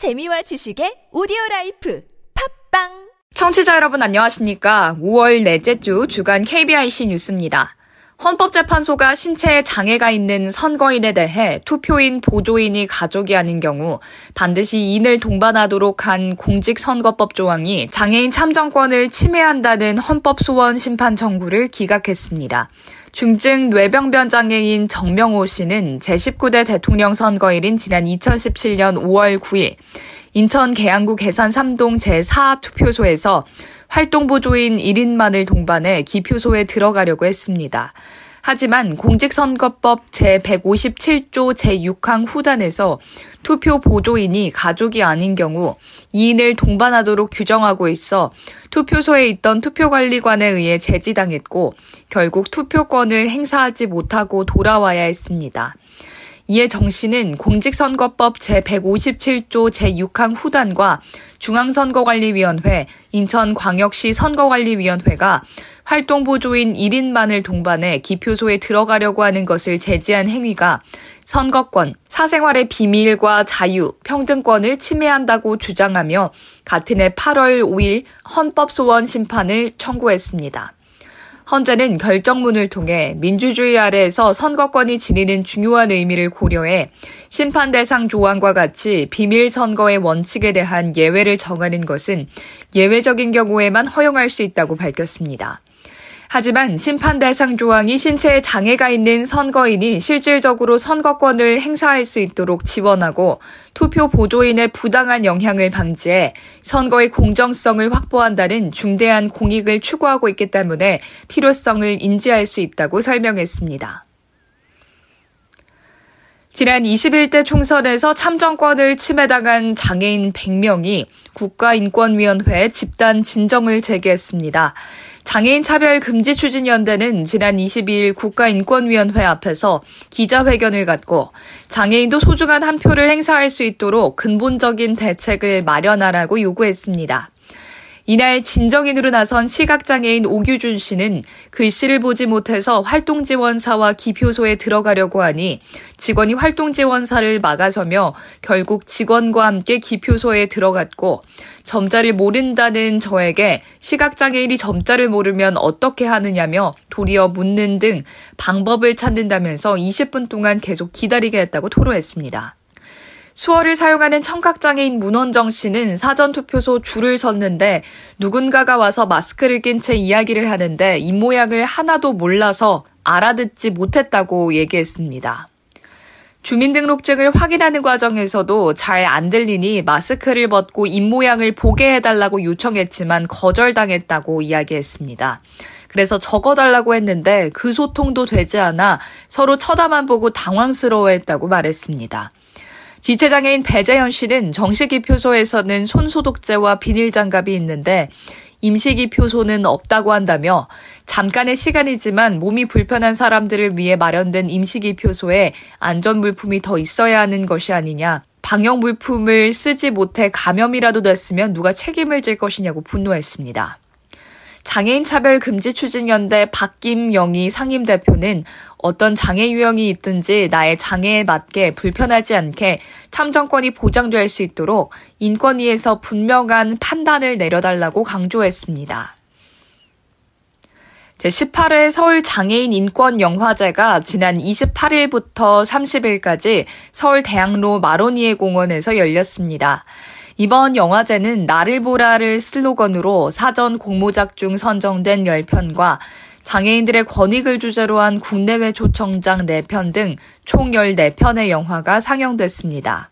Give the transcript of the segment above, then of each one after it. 재미와 지식의 오디오라이프 팝빵. 청취자 여러분 안녕하십니까. 5월 넷째 주 주간 KBIC 뉴스입니다. 헌법재판소가 신체에 장애가 있는 선거인에 대해 투표인 보조인이 가족이 아닌 경우 반드시 이인을 동반하도록 한 공직선거법 조항이 장애인 참정권을 침해한다는 헌법소원 심판 청구를 기각했습니다. 중증 뇌병변 장애인 정명호 씨는 제19대 대통령 선거일인 지난 2017년 5월 9일 인천 계양구 계산 3동 제4투표소에서 활동보조인 1인만을 동반해 기표소에 들어가려고 했습니다. 하지만 공직선거법 제157조 제6항 후단에서 투표 보조인이 가족이 아닌 경우 2인을 동반하도록 규정하고 있어 투표소에 있던 투표관리관에 의해 제지당했고 결국 투표권을 행사하지 못하고 돌아와야 했습니다. 이에 정 씨는 공직선거법 제157조 제6항 후단과 중앙선거관리위원회, 인천광역시 선거관리위원회가 활동보조인 1인만을 동반해 기표소에 들어가려고 하는 것을 제지한 행위가 선거권, 사생활의 비밀과 자유, 평등권을 침해한다고 주장하며 같은 해 8월 5일 헌법소원 심판을 청구했습니다. 헌재는 결정문을 통해 민주주의 아래에서 선거권이 지니는 중요한 의미를 고려해 심판 대상 조항과 같이 비밀 선거의 원칙에 대한 예외를 정하는 것은 예외적인 경우에만 허용할 수 있다고 밝혔습니다. 하지만 심판 대상 조항이 신체에 장애가 있는 선거인이 실질적으로 선거권을 행사할 수 있도록 지원하고 투표 보조인의 부당한 영향을 방지해 선거의 공정성을 확보한다는 중대한 공익을 추구하고 있기 때문에 필요성을 인지할 수 있다고 설명했습니다. 지난 21대 총선에서 참정권을 침해당한 장애인 100명이 국가인권위원회에 집단 진정을 제기했습니다. 장애인차별금지추진연대는 지난 22일 국가인권위원회 앞에서 기자회견을 갖고 장애인도 소중한 한 표를 행사할 수 있도록 근본적인 대책을 마련하라고 요구했습니다. 이날 진정인으로 나선 시각장애인 오규준 씨는 글씨를 보지 못해서 활동지원사와 기표소에 들어가려고 하니 직원이 활동지원사를 막아서며 결국 직원과 함께 기표소에 들어갔고 점자를 모른다는 저에게 시각장애인이 점자를 모르면 어떻게 하느냐며 도리어 묻는 등 방법을 찾는다면서 20분 동안 계속 기다리게 했다고 토로했습니다. 수어를 사용하는 청각장애인 문원정 씨는 사전투표소 줄을 섰는데 누군가가 와서 마스크를 낀 채 이야기를 하는데 입모양을 하나도 몰라서 알아듣지 못했다고 얘기했습니다. 주민등록증을 확인하는 과정에서도 잘 안 들리니 마스크를 벗고 입모양을 보게 해달라고 요청했지만 거절당했다고 이야기했습니다. 그래서 적어달라고 했는데 그 소통도 되지 않아 서로 쳐다만 보고 당황스러워했다고 말했습니다. 지체장애인 배재현 씨는 정식기표소에서는 손소독제와 비닐장갑이 있는데 임시기표소는 없다고 한다며 잠깐의 시간이지만 몸이 불편한 사람들을 위해 마련된 임시기표소에 안전물품이 더 있어야 하는 것이 아니냐, 방역물품을 쓰지 못해 감염이라도 됐으면 누가 책임을 질 것이냐고 분노했습니다. 장애인차별금지추진연대 박김영이 상임대표는 어떤 장애 유형이 있든지 나의 장애에 맞게 불편하지 않게 참정권이 보장될 수 있도록 인권위에서 분명한 판단을 내려달라고 강조했습니다. 제18회 서울장애인인권영화제가 지난 28일부터 30일까지 서울대학로 마로니에 공원에서 열렸습니다. 이번 영화제는 나를 보라를 슬로건으로 사전 공모작 중 선정된 10편과 장애인들의 권익을 주제로 한 국내외 초청작 4편 등 총 14편의 영화가 상영됐습니다.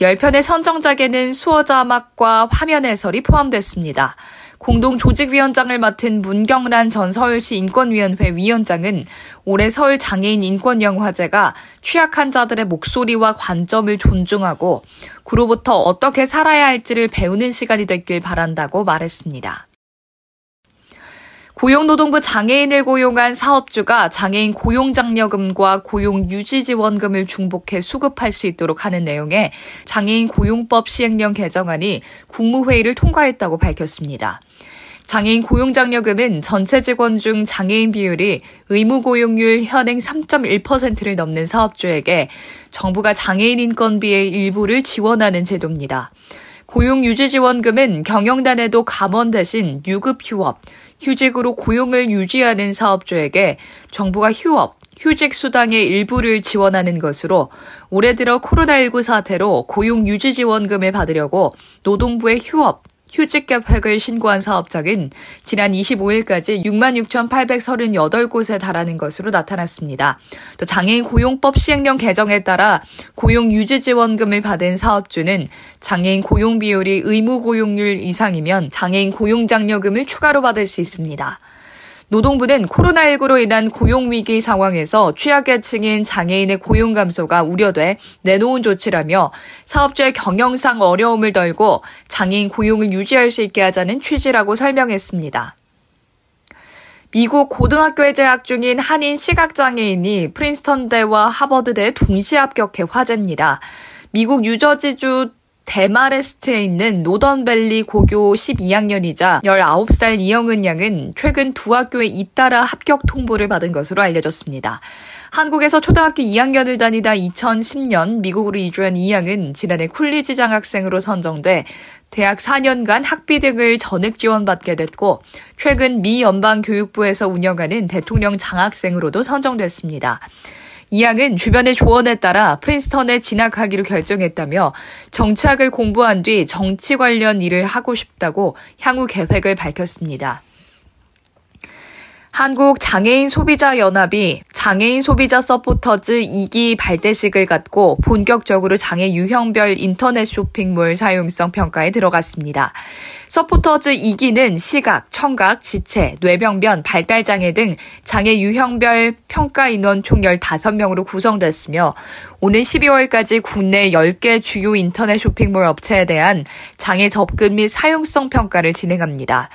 10편의 선정작에는 수어자막과 화면 해설이 포함됐습니다. 공동조직위원장을 맡은 문경란 전 서울시 인권위원회 위원장은 올해 서울 장애인 인권영화제가 취약한 자들의 목소리와 관점을 존중하고 그로부터 어떻게 살아야 할지를 배우는 시간이 됐길 바란다고 말했습니다. 고용노동부 장애인을 고용한 사업주가 장애인 고용장려금과 고용유지지원금을 중복해 수급할 수 있도록 하는 내용의 장애인 고용법 시행령 개정안이 국무회의를 통과했다고 밝혔습니다. 장애인 고용장려금은 전체 직원 중 장애인 비율이 의무고용률 현행 3.1%를 넘는 사업주에게 정부가 장애인 인건비의 일부를 지원하는 제도입니다. 고용유지지원금은 경영단에도 감원 대신 유급휴업, 휴직으로 고용을 유지하는 사업주에게 정부가 휴업, 휴직수당의 일부를 지원하는 것으로 올해 들어 코로나19 사태로 고용유지지원금을 받으려고 노동부의 휴업, 휴직계획을 신고한 사업장은 지난 25일까지 66,838곳에 달하는 것으로 나타났습니다. 또 장애인 고용법 시행령 개정에 따라 고용유지지원금을 받은 사업주는 장애인 고용 비율이 의무고용률 이상이면 장애인 고용장려금을 추가로 받을 수 있습니다. 노동부는 코로나19로 인한 고용위기 상황에서 취약계층인 장애인의 고용 감소가 우려돼 내놓은 조치라며 사업주의 경영상 어려움을 덜고 장애인 고용을 유지할 수 있게 하자는 취지라고 설명했습니다. 미국 고등학교에 재학 중인 한인 시각장애인이 프린스턴대와 하버드대에 동시 합격해 화제입니다. 미국 뉴저지주 데마레스트에 있는 노던밸리 고교 12학년이자 19살 이영은 양은 최근 두 학교에 잇따라 합격 통보를 받은 것으로 알려졌습니다. 한국에서 초등학교 2학년을 다니다 2010년 미국으로 이주한 이 양은 지난해 쿨리지 장학생으로 선정돼 대학 4년간 학비 등을 전액 지원받게 됐고 최근 미 연방교육부에서 운영하는 대통령 장학생으로도 선정됐습니다. 이 양은 주변의 조언에 따라 프린스턴에 진학하기로 결정했다며 정치학을 공부한 뒤 정치 관련 일을 하고 싶다고 향후 계획을 밝혔습니다. 한국장애인소비자연합이 장애인 소비자 서포터즈 2기 발대식을 갖고 본격적으로 장애 유형별 인터넷 쇼핑몰 사용성 평가에 들어갔습니다. 서포터즈 2기는 시각, 청각, 지체, 뇌병변, 발달장애 등 장애 유형별 평가 인원 총 15명으로 구성됐으며 오는 12월까지 국내 10개 주요 인터넷 쇼핑몰 업체에 대한 장애 접근 및 사용성 평가를 진행합니다.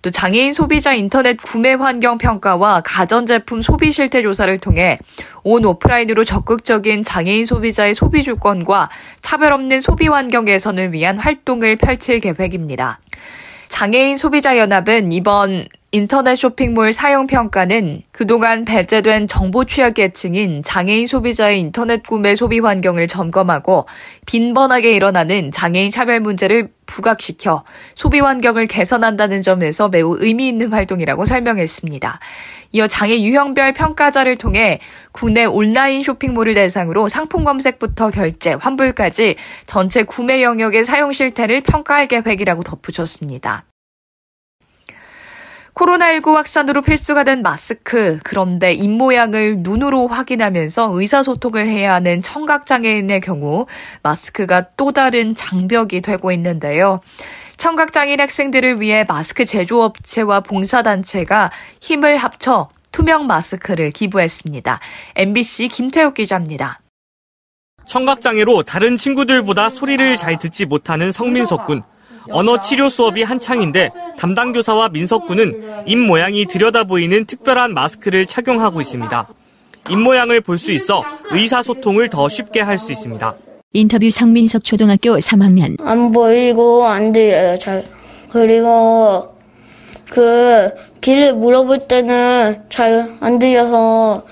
또 장애인 소비자 인터넷 구매 환경 평가와 가전제품 소비 실태 조사를 통해 온 오프라인으로 적극적인 장애인 소비자의 소비 주권과 차별 없는 소비 환경 개선을 위한 활동을 펼칠 계획입니다. 장애인 소비자연합은 이번 인터넷 쇼핑몰 사용 평가는 그동안 배제된 정보 취약 계층인 장애인 소비자의 인터넷 구매 소비 환경을 점검하고 빈번하게 일어나는 장애인 차별 문제를 부각시켜 소비 환경을 개선한다는 점에서 매우 의미 있는 활동이라고 설명했습니다. 이어 장애 유형별 평가자를 통해 국내 온라인 쇼핑몰을 대상으로 상품 검색부터 결제, 환불까지 전체 구매 영역의 사용 실태를 평가할 계획이라고 덧붙였습니다. 코로나19 확산으로 필수가 된 마스크, 그런데 입모양을 눈으로 확인하면서 의사소통을 해야 하는 청각장애인의 경우 마스크가 또 다른 장벽이 되고 있는데요. 청각장애인 학생들을 위해 마스크 제조업체와 봉사단체가 힘을 합쳐 투명 마스크를 기부했습니다. MBC 김태욱 기자입니다. 청각장애로 다른 친구들보다 소리를 잘 듣지 못하는 성민석 군. 언어 치료 수업이 한창인데 담당 교사와 민석 군은 입모양이 들여다보이는 특별한 마스크를 착용하고 있습니다. 입모양을 볼 수 있어 의사소통을 더 쉽게 할 수 있습니다. 인터뷰 성민석 초등학교 3학년. 안 보이고 안 들려요. 잘. 그리고 길을 물어볼 때는 잘 안 들려서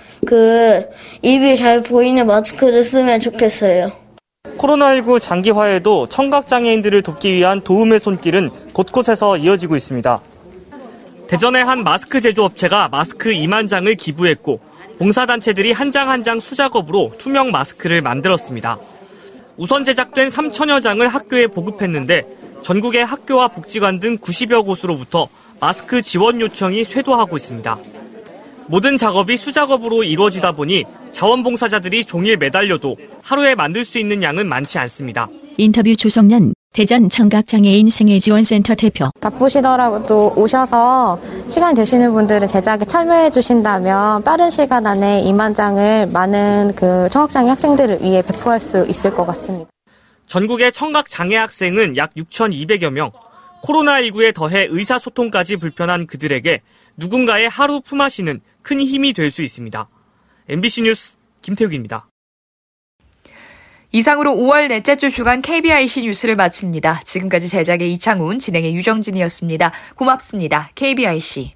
입이 잘 보이는 마스크를 쓰면 좋겠어요. 코로나19 장기화에도 청각장애인들을 돕기 위한 도움의 손길은 곳곳에서 이어지고 있습니다. 대전의 한 마스크 제조업체가 마스크 2만 장을 기부했고 봉사단체들이 한 장 한 장 수작업으로 투명 마스크를 만들었습니다. 우선 제작된 3천여 장을 학교에 보급했는데 전국의 학교와 복지관 등 90여 곳으로부터 마스크 지원 요청이 쇄도하고 있습니다. 모든 작업이 수작업으로 이루어지다 보니 자원봉사자들이 종일 매달려도 하루에 만들 수 있는 양은 많지 않습니다. 인터뷰 조성연 대전 청각장애인 생애지원센터 대표. 바쁘시더라도 오셔서 시간 되시는 분들은 제작에 참여해 주신다면 빠른 시간 안에 2만 장을 많은 청각장애 학생들을 위해 배포할 수 있을 것 같습니다. 전국의 청각장애 학생은 약 6,200여 명. 코로나19에 더해 의사소통까지 불편한 그들에게 누군가의 하루 품앗이는 큰 힘이 될 수 있습니다. MBC 뉴스 김태욱입니다. 이상으로 5월 넷째 주 주간 KBIC 뉴스를 마칩니다. 지금까지 제작의 이창훈, 진행의 유정진이었습니다. 고맙습니다. KBIC.